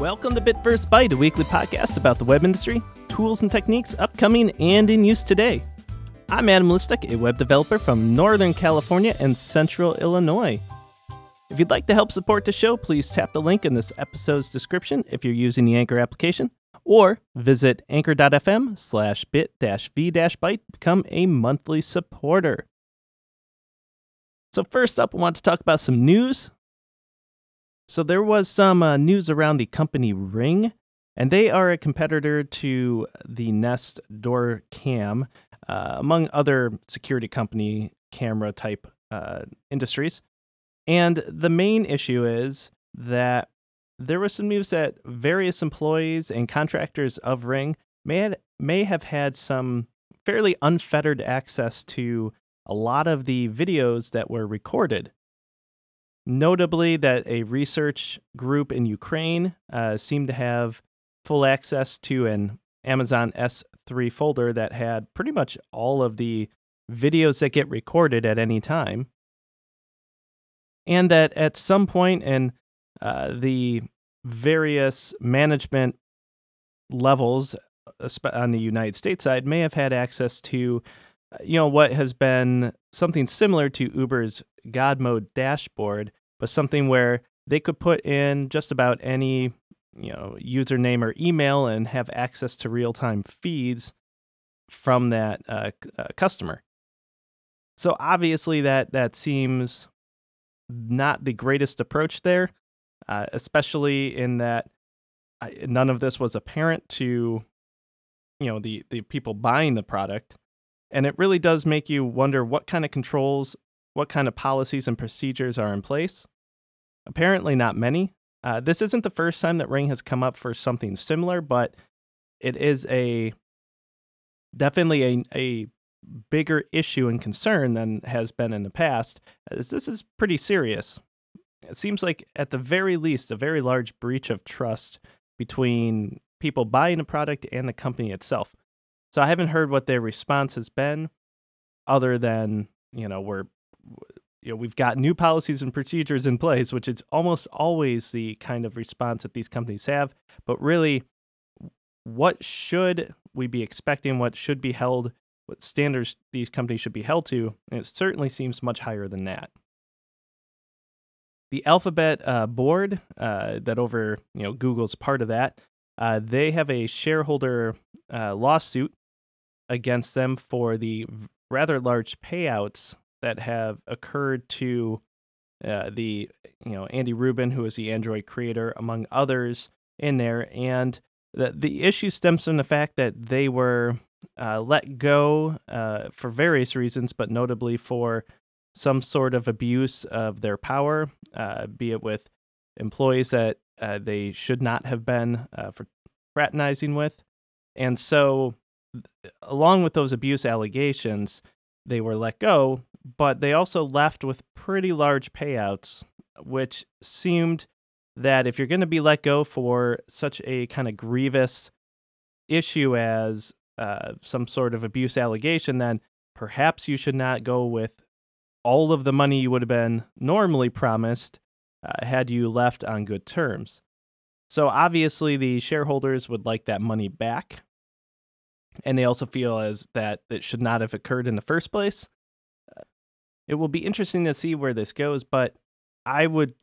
Welcome to Bit First Byte, a weekly podcast about the web industry, tools and techniques upcoming and in use today. I'm Adam Listeck, a web developer from Northern California and Central Illinois. If you'd like to help support the show, please tap the link in this episode's description if you're using the Anchor application, or visit anchor.fm/bit-v-byte to become a monthly supporter. So first up, I want to talk about some news. So there was some news around the company Ring, and they are a competitor to the Nest door cam, among other security company camera type industries. And the main issue is that there was some news that various employees and contractors of Ring may have had some fairly unfettered access to a lot of the videos that were recorded. Notably, that a research group in Ukraine seemed to have full access to an Amazon S3 folder that had pretty much all of the videos that get recorded at any time. And that at some point in the various management levels on the United States side may have had access to what has been something similar to Uber's God mode dashboard, but something where they could put in just about any, username or email and have access to real-time feeds from that customer. So obviously that seems not the greatest approach there, especially in that none of this was apparent to, the people buying the product. And it really does make you wonder what kind of controls, what kind of policies and procedures are in place. Apparently not many. This isn't the first time that Ring has come up for something similar, but it is definitely a bigger issue and concern than has been in the past, as this is pretty serious. It seems like, at the very least, a very large breach of trust between people buying the product and the company itself. So I haven't heard what their response has been, other than, we've got new policies and procedures in place, which is almost always the kind of response that these companies have. But really, what should we be expecting? What standards these companies should be held to? And it certainly seems much higher than that. The Alphabet board that over Google's part of that, they have a shareholder lawsuit against them for the rather large payouts that have occurred to Andy Rubin, who is the Android creator, among others in there. And the issue stems from the fact that they were let go for various reasons, but notably for some sort of abuse of their power, be it with employees that they should not have been for fraternizing with. And so along with those abuse allegations, they were let go, but they also left with pretty large payouts, which seemed that if you're going to be let go for such a kind of grievous issue as some sort of abuse allegation, then perhaps you should not go with all of the money you would have been normally promised had you left on good terms. So obviously the shareholders would like that money back, and they also feel as that it should not have occurred in the first place. It will be interesting to see where this goes, but I would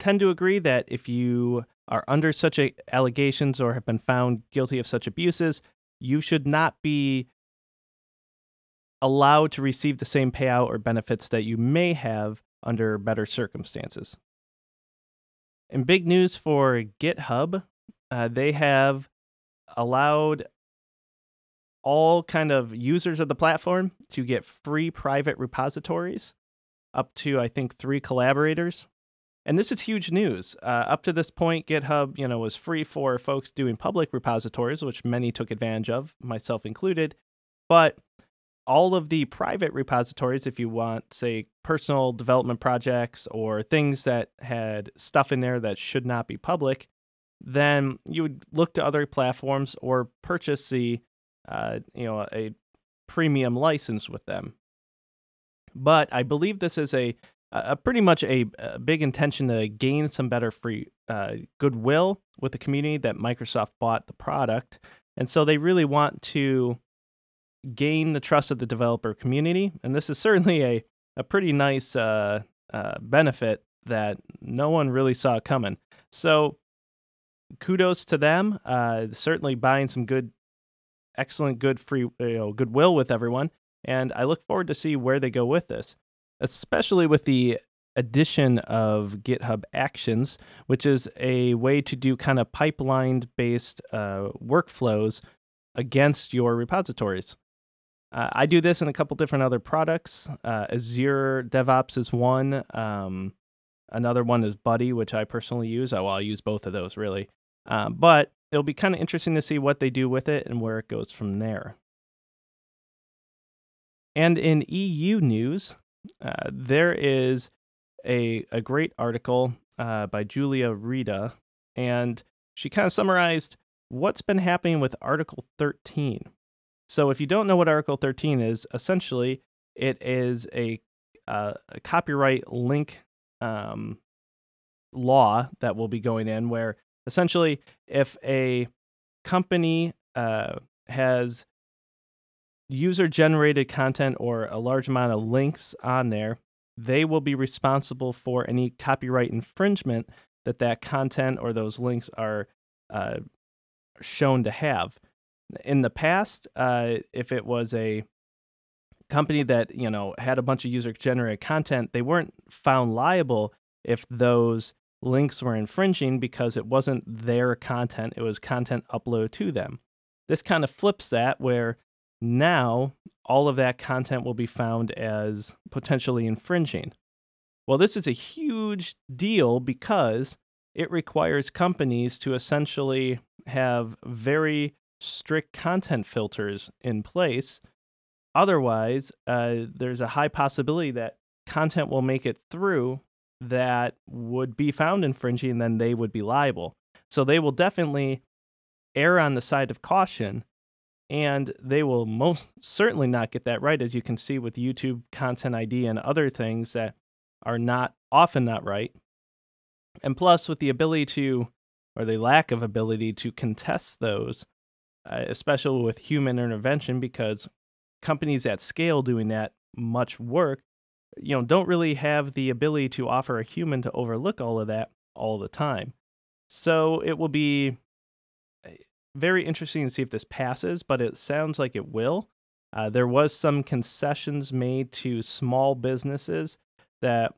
tend to agree that if you are under such allegations or have been found guilty of such abuses, you should not be allowed to receive the same payout or benefits that you may have under better circumstances. And big news for GitHub, they have allowed all kind of users of the platform to get free private repositories, up to, I think, 3 collaborators. And this is huge news. Up to this point, GitHub, was free for folks doing public repositories, which many took advantage of, myself included. But all of the private repositories, if you want, say, personal development projects or things that had stuff in there that should not be public, then you would look to other platforms or purchase the, a premium license with them. But I believe this is a pretty much a big intention to gain some better free goodwill with the community that Microsoft bought the product. And so they really want to gain the trust of the developer community. And this is certainly a pretty nice benefit that no one really saw coming. So kudos to them, certainly buying some good, excellent, good free goodwill with everyone. And I look forward to see where they go with this, especially with the addition of GitHub Actions, which is a way to do kind of pipeline-based workflows against your repositories. I do this in a couple different other products. Azure DevOps is one. Another one is Buddy, which I personally use. Well, I use both of those, really. But it'll be kind of interesting to see what they do with it and where it goes from there. And in EU news, there is a great article by Julia Rida, and she kind of summarized what's been happening with Article 13. So if you don't know what Article 13 is, essentially it is a copyright link law that will be going in, where essentially if a company has user-generated content or a large amount of links on there, they will be responsible for any copyright infringement that that content or those links are shown to have. In the past, if it was a company that, you know, had a bunch of user-generated content, they weren't found liable if those links were infringing, because it wasn't their content, it was content uploaded to them. This kind of flips that, where now all of that content will be found as potentially infringing. Well, this is a huge deal because it requires companies to essentially have very strict content filters in place. Otherwise, there's a high possibility that content will make it through that would be found infringing, and then they would be liable. So they will definitely err on the side of caution, and they will most certainly not get that right, as you can see with YouTube Content ID and other things that are often not right. And plus, with the ability to, or the lack of ability to contest those, especially with human intervention, because companies at scale doing that much work, you know, don't really have the ability to offer a human to overlook all of that all the time. So it will be very interesting to see if this passes, but it sounds like it will. There was some concessions made to small businesses that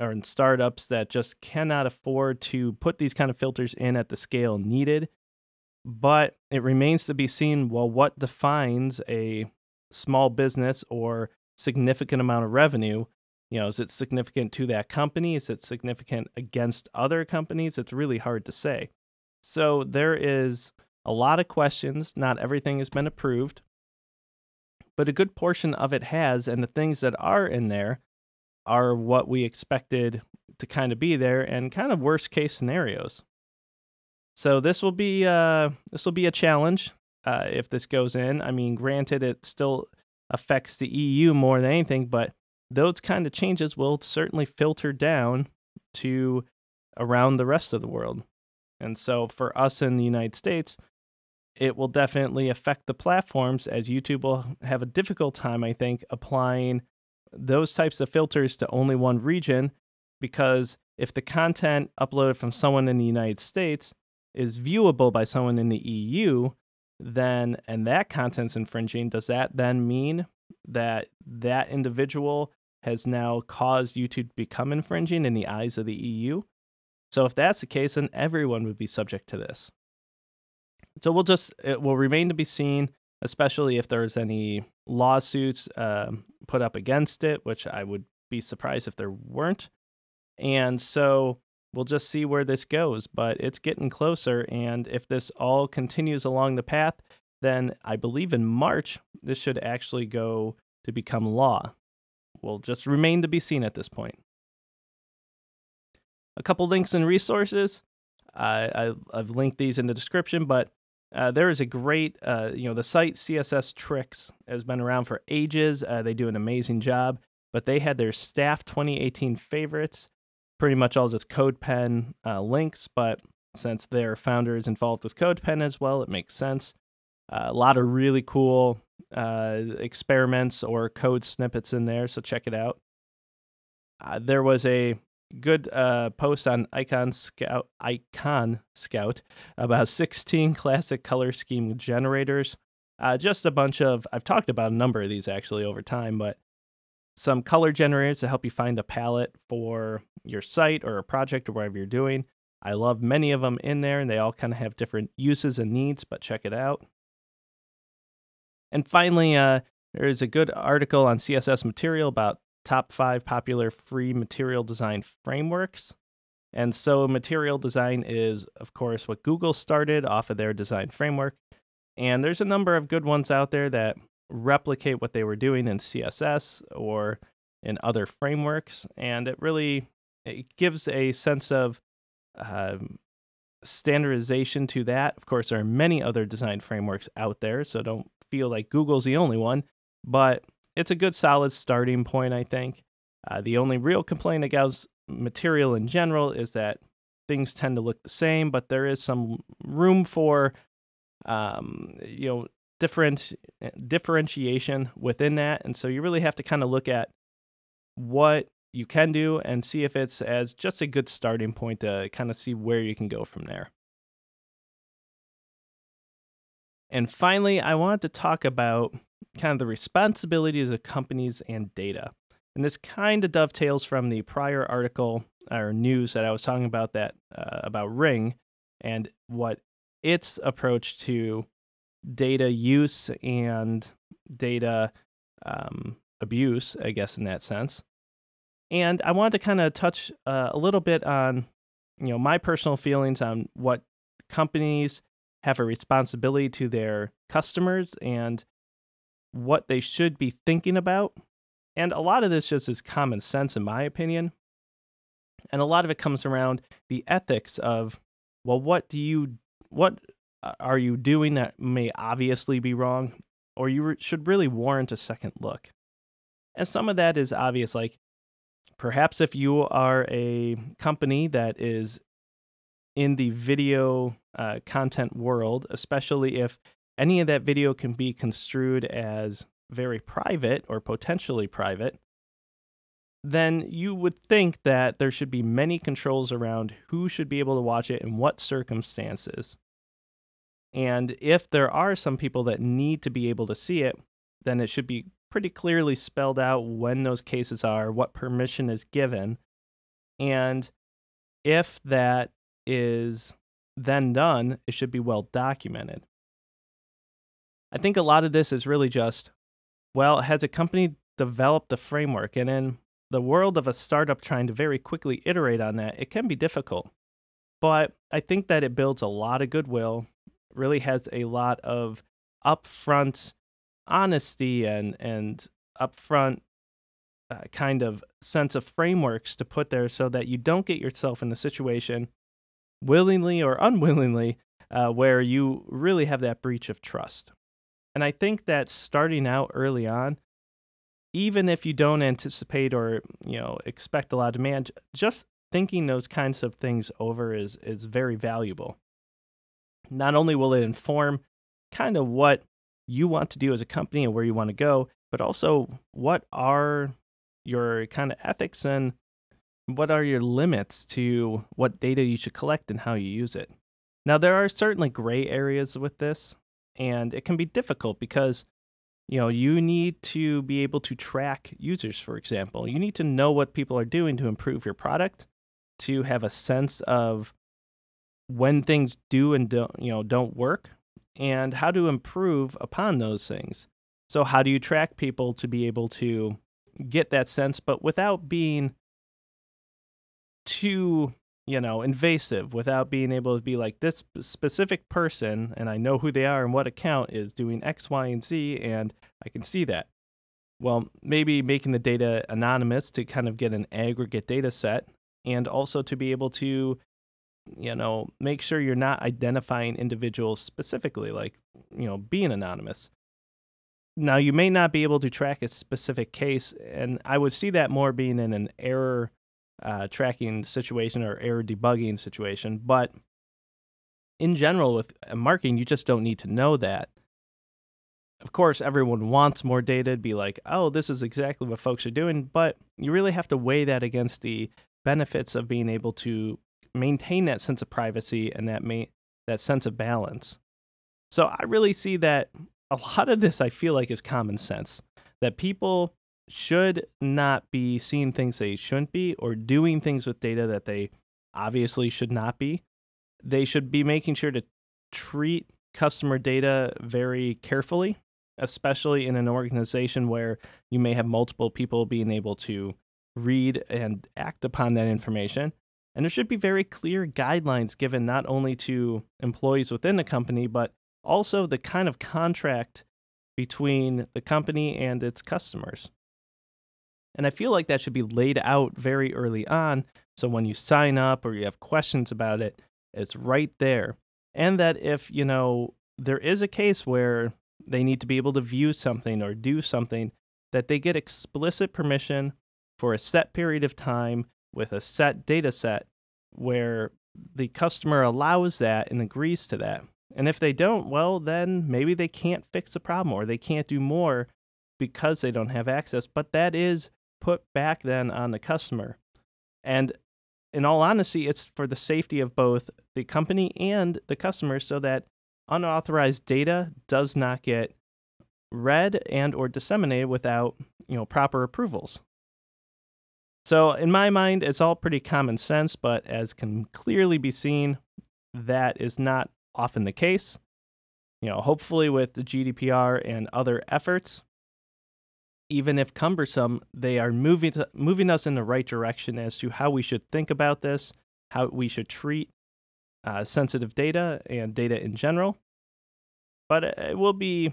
are in startups that just cannot afford to put these kind of filters in at the scale needed. But it remains to be seen, well, what defines a small business or significant amount of revenue? You know, is it significant to that company? Is it significant against other companies? It's really hard to say. So there is a lot of questions. Not everything has been approved, but a good portion of it has, and the things that are in there are what we expected to kind of be there and kind of worst case scenarios. So this will be a challenge if this goes in. I mean, granted, it still affects the EU more than anything, but those kind of changes will certainly filter down to around the rest of the world. And so for us in the United States, it will definitely affect the platforms, as YouTube will have a difficult time, I think, applying those types of filters to only one region, because if the content uploaded from someone in the United States is viewable by someone in the EU, then, and that content's infringing, does that then mean that that individual has now caused YouTube to become infringing in the eyes of the EU? So if that's the case, then everyone would be subject to this. So it will remain to be seen, especially if there's any lawsuits put up against it, which I would be surprised if there weren't. And so we'll just see where this goes, but it's getting closer. And if this all continues along the path, then I believe in March, this should actually go to become law. Will just remain to be seen at this point. A couple links and resources. I've linked these in the description, but there is a great, the site CSS Tricks has been around for ages. They do an amazing job. but they had their staff 2018 favorites, pretty much all just CodePen links. But since their founder is involved with CodePen as well, it makes sense. A lot of really cool experiments or code snippets in there, so check it out. There was a good post on Icon Scout about 16 classic color scheme generators. Just a bunch of, I've talked about a number of these actually over time, but some color generators to help you find a palette for your site or a project or whatever you're doing. I love many of them in there, and they all kind of have different uses and needs, but check it out. And finally, there is a good article on CSS Material about top 5 popular free material design frameworks. And so material design is, of course, what Google started off of their design framework. And there's a number of good ones out there that replicate what they were doing in CSS or in other frameworks. And it gives a sense of standardization to that. Of course, there are many other design frameworks out there, so don't feel like Google's the only one, but it's a good solid starting point, I think. The only real complaint against material in general is that things tend to look the same, but there is some room for differentiation within that. And so you really have to kind of look at what you can do and see if it's as just a good starting point to kind of see where you can go from there. And finally, I wanted to talk about kind of the responsibilities of companies and data. And this kind of dovetails from the prior article or news that I was talking about that about Ring and what its approach to data use and data abuse, I guess, in that sense. And I wanted to kind of touch a little bit on, my personal feelings on what companies have a responsibility to their customers and what they should be thinking about. And a lot of this just is common sense, in my opinion. And a lot of it comes around the ethics of, well, what are you doing that may obviously be wrong, or you should really warrant a second look? And some of that is obvious, like perhaps if you are a company that is in the video content world, especially if any of that video can be construed as very private or potentially private, then you would think that there should be many controls around who should be able to watch it in what circumstances. And if there are some people that need to be able to see it, then it should be pretty clearly spelled out when those cases are, what permission is given. And if that is then done, it should be well documented. I think a lot of this is really just, well, has a company developed the framework? And in the world of a startup trying to very quickly iterate on that, it can be difficult. But I think that it builds a lot of goodwill, really has a lot of upfront honesty and upfront kind of sense of frameworks to put there so that you don't get yourself in the situation, willingly or unwillingly, where you really have that breach of trust. And I think that starting out early on, even if you don't anticipate or expect a lot of demand, just thinking those kinds of things over is very valuable. Not only will it inform kind of what you want to do as a company and where you want to go, but also what are your kind of ethics and what are your limits to what data you should collect and how you use it. Now, there are certainly gray areas with this, and it can be difficult because you need to be able to track users, for example. You need to know what people are doing to improve your product, to have a sense of when things do and don't work, and how to improve upon those things. So how do you track people to be able to get that sense, but without being too, invasive, without being able to be like, this specific person, and I know who they are and what account is doing X, Y, and Z, and I can see that. Well, maybe making the data anonymous to kind of get an aggregate data set, and also to be able to, make sure you're not identifying individuals specifically, like, being anonymous. Now, you may not be able to track a specific case, and I would see that more being in an error tracking situation or error debugging situation. But in general, with marking, you just don't need to know that. Of course, everyone wants more data to be like, oh, this is exactly what folks are doing, but you really have to weigh that against the benefits of being able to maintain that sense of privacy and that sense of balance. So I really see that a lot of this, I feel like, is common sense, that people should not be seeing things they shouldn't be or doing things with data that they obviously should not be. They should be making sure to treat customer data very carefully, especially in an organization where you may have multiple people being able to read and act upon that information. And there should be very clear guidelines given not only to employees within the company, but also the kind of contract between the company and its customers. And I feel like that should be laid out very early on, so when you sign up or you have questions about it, it's right there. And that if, you know, there is a case where they need to be able to view something or do something, that they get explicit permission for a set period of time with a set data set where the customer allows that and agrees to that. And if they don't, well, then maybe they can't fix the problem or they can't do more because they don't have access. But that is put back then on the customer. And in all honesty, it's for the safety of both the company and the customer so that unauthorized data does not get read and or disseminated without, you know, proper approvals. So in my mind, it's all pretty common sense, but as can clearly be seen, that is not often the case. You know, hopefully with the GDPR and other efforts, even if cumbersome, they are moving us in the right direction as to how we should think about this, how we should treat sensitive data and data in general. But it will be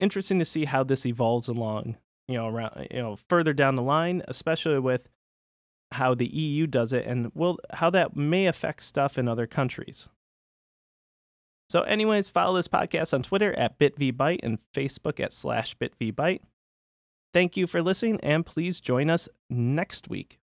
interesting to see how this evolves along, you know, around, you know, further down the line, especially with how the EU does it and how that may affect stuff in other countries. So anyways, follow this podcast on Twitter at bitvbyte and Facebook at /bitvbyte. Thank you for listening, and please join us next week.